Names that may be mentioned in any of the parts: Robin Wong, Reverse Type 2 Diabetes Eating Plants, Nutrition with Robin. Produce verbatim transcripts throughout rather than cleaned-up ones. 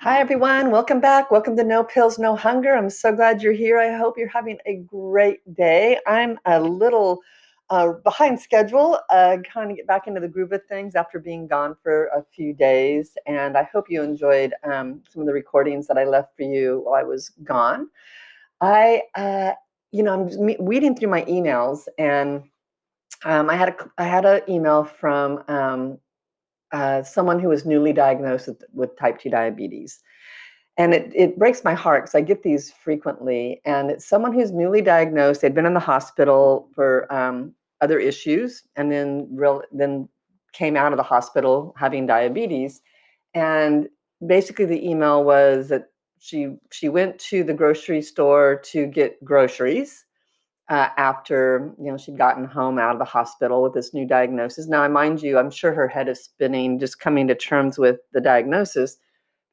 Hi, everyone. Welcome back. Welcome to No Pills, No Hunger. I'm so glad you're here. I hope you're having a great day. I'm a little uh, behind schedule, uh, kind of get back into the groove of things after being gone for a few days. And I hope you enjoyed um, some of the recordings that I left for you while I was gone. I, uh, you know, I'm weeding through my emails, and um, I had a, I had an email from um, Uh, someone who was newly diagnosed with, with type two diabetes. And it, it breaks my heart because I get these frequently. And it's someone who's newly diagnosed. They'd been in the hospital for um, other issues, and then real, then came out of the hospital having diabetes. And basically the email was that she, she went to the grocery store to get groceries Uh, after, you know, she'd gotten home out of the hospital with this new diagnosis. Now, mind you, I'm sure her head is spinning, just coming to terms with the diagnosis.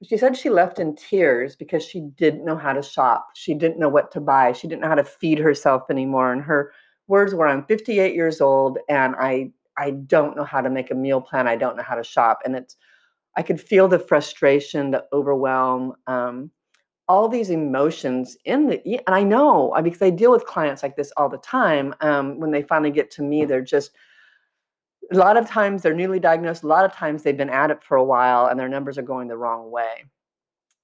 She said she left in tears because she didn't know how to shop. She didn't know what to buy. She didn't know how to feed herself anymore. And her words were, I'm fifty-eight years old, and I, I don't know how to make a meal plan. I don't know how to shop. And it's, I could feel the frustration, the overwhelm, um, all these emotions in the, and I know because I deal with clients like this all the time. Um, when they finally get to me, they're just, a lot of times they're newly diagnosed. A lot of times they've been at it for a while and their numbers are going the wrong way.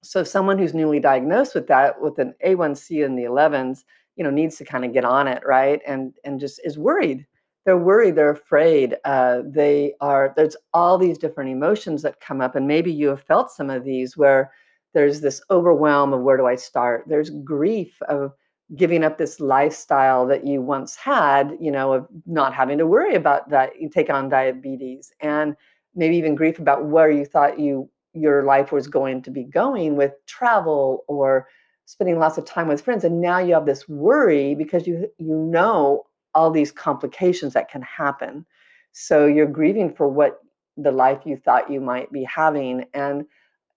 So someone who's newly diagnosed with that, with an A one C in the elevens, you know, needs to kind of get on it. Right. And, and just is worried. They're worried. They're afraid. Uh, they are, there's all these different emotions that come up, and maybe you have felt some of these where there's this overwhelm of, where do I start? There's grief of giving up this lifestyle that you once had, you know, of not having to worry about that. You take on diabetes, and maybe even grief about where you thought you your life was going to be going with travel or spending lots of time with friends. And now you have this worry because you you know all these complications that can happen. So you're grieving for what the life you thought you might be having, and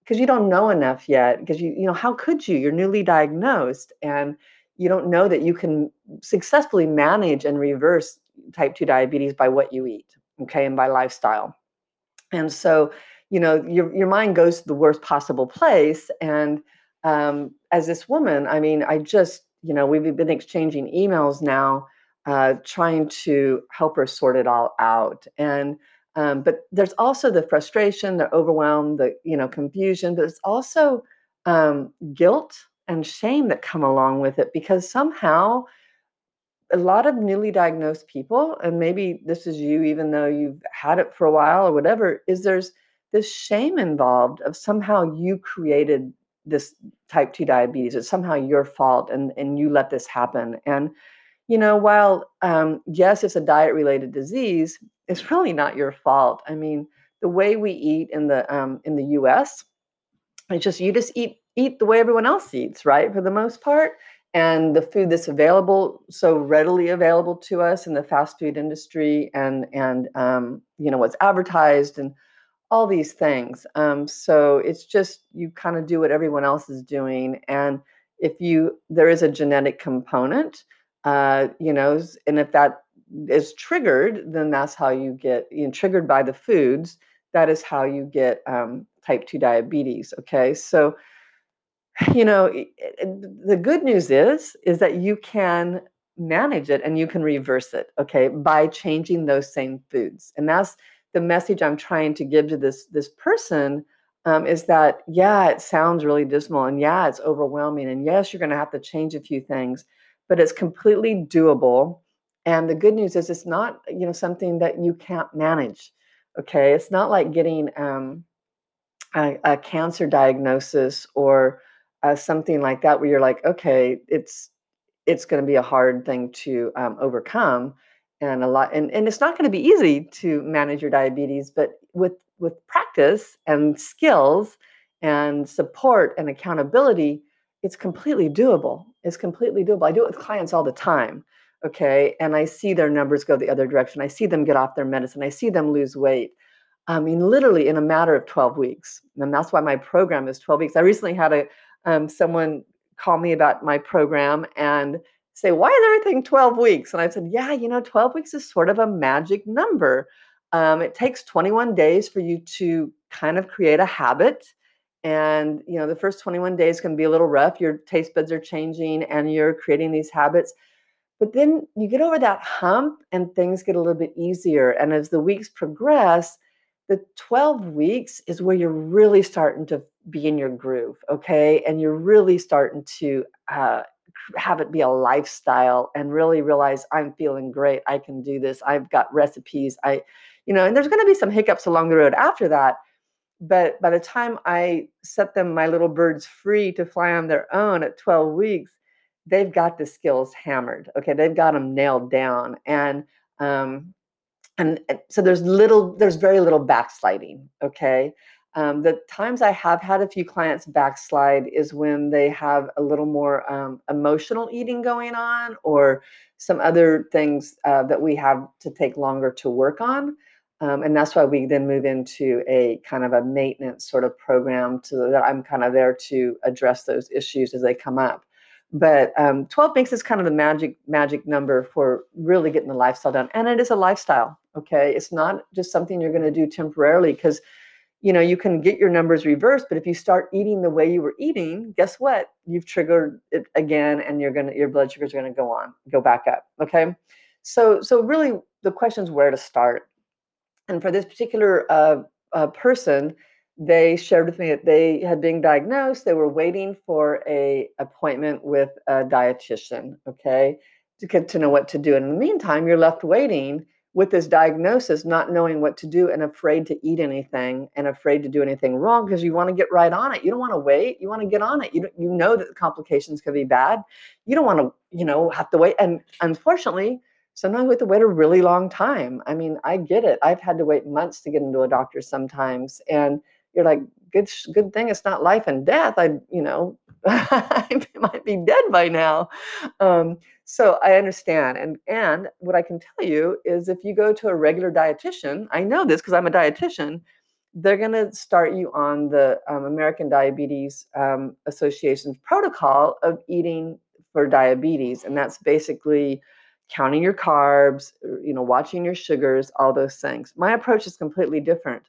because you don't know enough yet, because you, you know, how could you? You're newly diagnosed, and you don't know that you can successfully manage and reverse type two diabetes by what you eat, okay, and by lifestyle. And so, you know, your your mind goes to the worst possible place. And um, as this woman, I mean, I just, you know, we've been exchanging emails now, uh, trying to help her sort it all out. And Um, but there's also the frustration, the overwhelm, the, you know, confusion, but it's also um, guilt and shame that come along with it, because somehow a lot of newly diagnosed people, and maybe this is you, even though you've had it for a while or whatever, is there's this shame involved of somehow you created this type two diabetes. It's somehow your fault, and, and you let this happen. And, you know, while, um, yes, it's a diet-related disease, it's really not your fault. I mean, the way we eat in the um, in the U S, it's just you just eat eat the way everyone else eats, right? For the most part, and the food that's available, so readily available to us in the fast food industry, and and um, you know, what's advertised and all these things. Um, so it's just you kind of do what everyone else is doing, and if you there is a genetic component, uh, you know, and if that is triggered, then that's how you get, you know, triggered by the foods. That is how you get um, type two diabetes. Okay. So, you know, it, it, the good news is, is that you can manage it and you can reverse it. Okay. By changing those same foods. And that's, the message I'm trying to give to this, this person um, is that, yeah, it sounds really dismal, and yeah, it's overwhelming, and yes, you're going to have to change a few things, but it's completely doable. And the good news is it's not, you know, something that you can't manage. Okay. It's not like getting um, a, a cancer diagnosis or uh, something like that, where you're like, okay, it's, it's going to be a hard thing to um, overcome and a lot. And, and it's not going to be easy to manage your diabetes, but with, with practice and skills and support and accountability, it's completely doable. It's completely doable. I do it with clients all the time. Okay. And I see their numbers go the other direction. I see them get off their medicine. I see them lose weight. I mean, literally in a matter of twelve weeks. And that's why my program is twelve weeks. I recently had a um, someone call me about my program and say, why is everything twelve weeks? And I said, yeah, you know, twelve weeks is sort of a magic number. Um, it takes twenty-one days for you to kind of create a habit. And, you know, the first twenty-one days can be a little rough. Your taste buds are changing and you're creating these habits. But then you get over that hump and things get a little bit easier. And as the weeks progress, the twelve weeks is where you're really starting to be in your groove, okay? And you're really starting to uh, have it be a lifestyle and really realize, I'm feeling great. I can do this. I've got recipes. I, you know, and there's going to be some hiccups along the road after that. But by the time I set them, my little birds, free to fly on their own at twelve weeks, they've got the skills hammered. Okay. They've got them nailed down. And, um, and so there's little, there's very little backsliding. Okay. Um, the times I have had a few clients backslide is when they have a little more, um, emotional eating going on, or some other things, uh, that we have to take longer to work on. Um, and that's why we then move into a kind of a maintenance sort of program to that. I'm kind of there to address those issues as they come up. But um, twelve weeks is kind of the magic magic number for really getting the lifestyle done. And it is a lifestyle, okay? It's not just something you're going to do temporarily, because, you know, you can get your numbers reversed, but if you start eating the way you were eating, guess what? You've triggered it again, and you're gonna your blood sugars are going to go on, go back up, okay? So so really the question is where to start. And for this particular uh, uh, person, they shared with me that they had been diagnosed. They were waiting for a appointment with a dietitian, okay, to get to know what to do. And in the meantime, you're left waiting with this diagnosis, not knowing what to do and afraid to eat anything and afraid to do anything wrong, because you want to get right on it. You don't want to wait. You want to get on it. You don't, you know that the complications could be bad. You don't want to, you know, have to wait. And unfortunately, sometimes we have to wait a really long time. I mean, I get it. I've had to wait months to get into a doctor sometimes. And you're like, good, good thing it's not life and death. I, you know, I might be dead by now. Um, so I understand. And, and what I can tell you is if you go to a regular dietitian, I know this because I'm a dietitian, they're going to start you on the um, American Diabetes um, Association's protocol of eating for diabetes. And that's basically counting your carbs, you know, watching your sugars, all those things. My approach is completely different.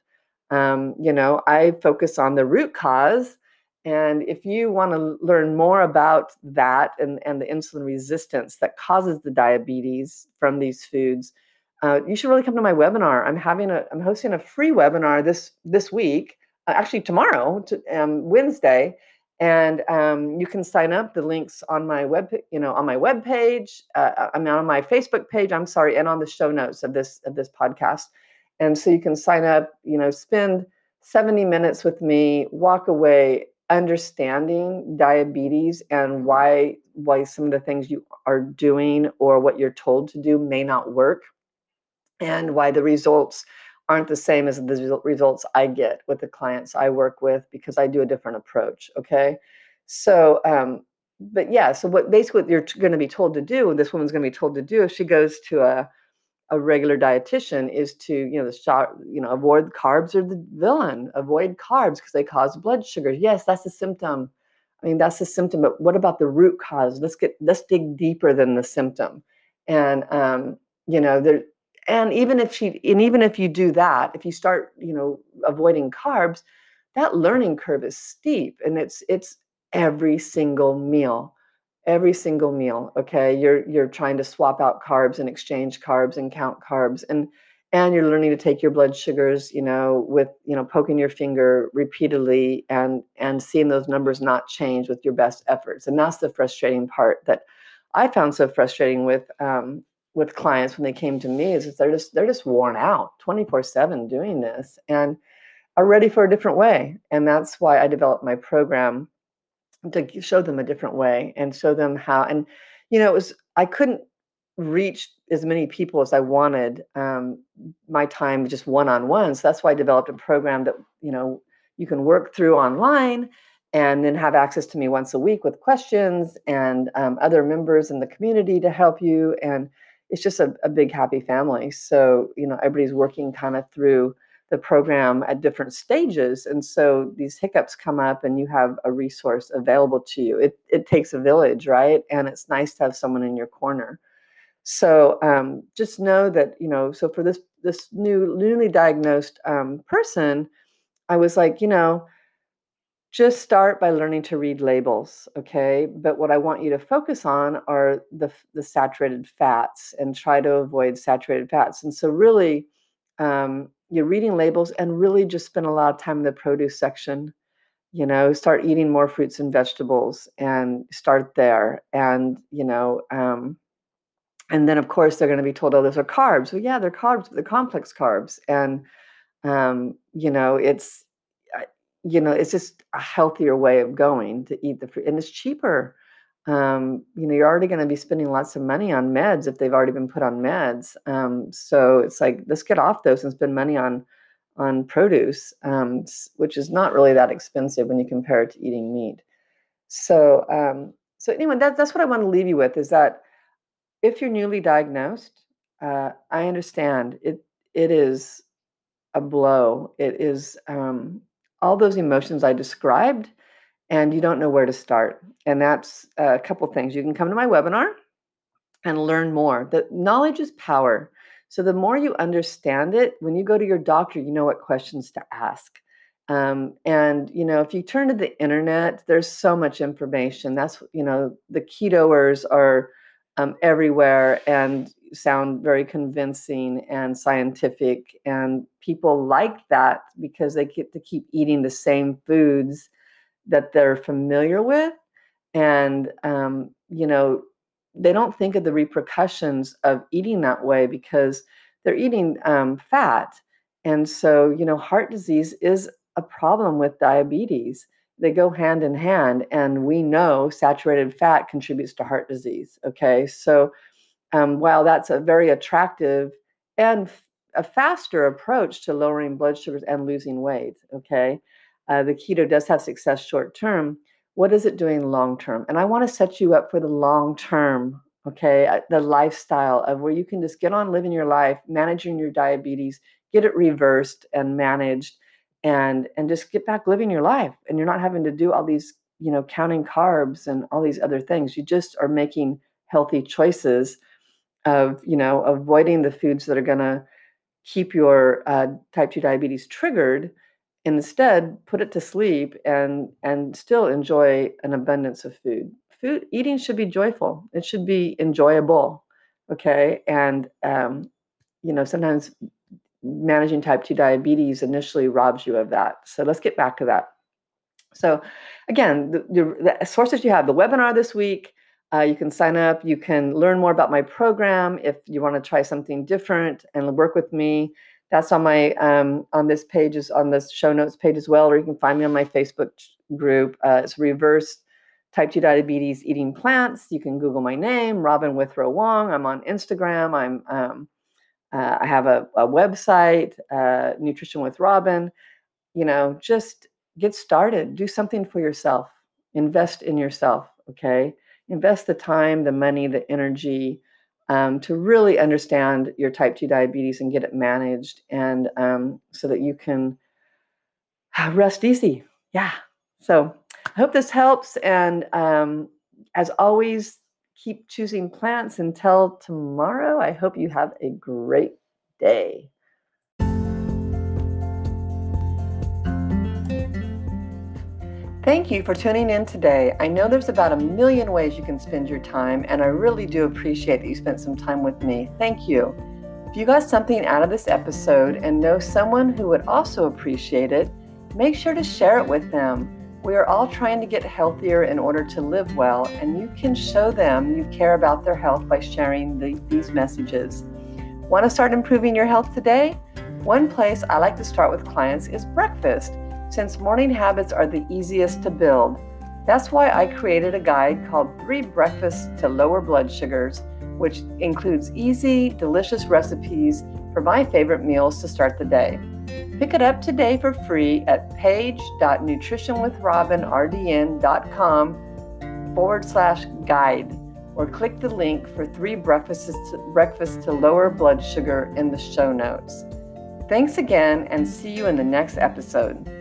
Um, you know, I focus on the root cause. And if you want to learn more about that and, and the insulin resistance that causes the diabetes from these foods, uh, you should really come to my webinar. I'm having a, I'm hosting a free webinar this, this week, uh, actually tomorrow, to, um, Wednesday. And, um, you can sign up. The link's on my web, you know, on my web page, uh, I mean, on my Facebook page, I'm sorry. And on the show notes of this, of this podcast. And so you can sign up, you know, spend seventy minutes with me, walk away understanding diabetes and why, why some of the things you are doing or what you're told to do may not work, and why the results aren't the same as the results I get with the clients I work with, because I do a different approach. Okay. So, um, but yeah, so what basically what you're going to be told to do, this woman's going to be told to do if she goes to a, a regular dietitian, is to, you know, the shot, you know, avoid carbs are the villain, avoid carbs because they cause blood sugars. Yes, that's a symptom. I mean, that's a symptom, but what about the root cause? Let's get, let's dig deeper than the symptom. And, um, you know, there, and even if she, and even if you do that, if you start, you know, avoiding carbs, that learning curve is steep, and it's, it's every single meal. Every single meal, okay, you're you're trying to swap out carbs and exchange carbs and count carbs, and And you're learning to take your blood sugars, you know, with, you know, poking your finger repeatedly and, and seeing those numbers not change with your best efforts. And that's the frustrating part that I found so frustrating with, um, with clients when they came to me, is that they're just, they're just worn out twenty-four seven doing this and are ready for a different way. And that's why I developed my program, to show them a different way and show them how. And, you know, it was, I couldn't reach as many people as I wanted, um, my time just one-on-one. So that's why I developed a program that, you know, you can work through online and then have access to me once a week with questions and um, other members in the community to help you. And it's just a, a big, happy family. So, you know, everybody's working kind of through the program at different stages. And so these hiccups come up and you have a resource available to you. It, it takes a village, right? And it's nice to have someone in your corner. So um, just know that, you know, so for this this new newly diagnosed um, person, I was like, you know, just start by learning to read labels, okay? But what I want you to focus on are the, the saturated fats, and try to avoid saturated fats. And so really, um, you're reading labels and really just spend a lot of time in the produce section. You know, start eating more fruits and vegetables and start there. And, you know, um, and then, of course, they're going to be told, oh, those are carbs. Well, yeah, they're carbs, but they're complex carbs. And, um, you know, it's, you know, it's just a healthier way of going to eat the fruit. And it's cheaper. Um, you know, you're already going to be spending lots of money on meds if they've already been put on meds. Um, so it's like, let's get off those and spend money on, on produce, um, which is not really that expensive when you compare it to eating meat. So, um, so anyway, that, that's what I want to leave you with, is that if you're newly diagnosed, uh, I understand it. It is a blow. It is um, all those emotions I described, and you don't know where to start. And that's a couple things. You can come to my webinar and learn more. The knowledge is power. So the more you understand it, when you go to your doctor, you know what questions to ask. Um, and, you know, if you turn to the internet, there's so much information. That's, you know, the ketoers are Um, everywhere and sound very convincing and scientific. And people like that because they get to keep eating the same foods that they're familiar with. And, um, you know, they don't think of the repercussions of eating that way because they're eating um, fat. And so, you know, heart disease is a problem with diabetes. They go hand in hand, and we know saturated fat contributes to heart disease. Okay. So um, while that's a very attractive and f- a faster approach to lowering blood sugars and losing weight. Okay. Uh, the keto does have success short-term. What is it doing long-term? And I want to set you up for the long-term. Okay. The lifestyle of where you can just get on living your life, managing your diabetes, get it reversed and managed, and and just get back living your life. And you're not having to do all these, you know, counting carbs and all these other things. You just are making healthy choices of, you know, avoiding the foods that are going to keep your uh, type two diabetes triggered. Instead, put it to sleep and and still enjoy an abundance of food. Food eating should be joyful. It should be enjoyable. Okay. And, um, you know, sometimes managing type two diabetes initially robs you of that. So let's get back to that. So again, the, the, the sources you have, the webinar this week, uh, you can sign up, you can learn more about my program if you want to try something different and work with me. That's on my, um, on this page, is on this show notes page as well, or you can find me on my Facebook group. Uh, it's Reverse Type two Diabetes Eating Plants. You can Google my name, Robin Withrow Wong. I'm on Instagram. I'm, um, Uh, I have a, a website, uh, Nutrition with Robin. You know, just get started. Do something for yourself. Invest in yourself, okay? Invest the time, the money, the energy um, to really understand your type two diabetes and get it managed, and um, so that you can rest easy. Yeah. So I hope this helps. And um, as always, keep choosing plants. Until tomorrow, I hope you have a great day. Thank you for tuning in today. I know there's about a million ways you can spend your time, and I really do appreciate that you spent some time with me. Thank you. If you got something out of this episode and know someone who would also appreciate it, make sure to share it with them. We are all trying to get healthier in order to live well, and you can show them you care about their health by sharing the, these messages. Want to start improving your health today? One place I like to start with clients is breakfast, since morning habits are the easiest to build. That's why I created a guide called Three Breakfasts to Lower Blood Sugars, which includes easy, delicious recipes for my favorite meals to start the day. Pick it up today for free at page.nutritionwithrobinrdn.com forward slash guide, or click the link for three breakfasts to, breakfasts to lower blood sugar in the show notes. Thanks again, and see you in the next episode.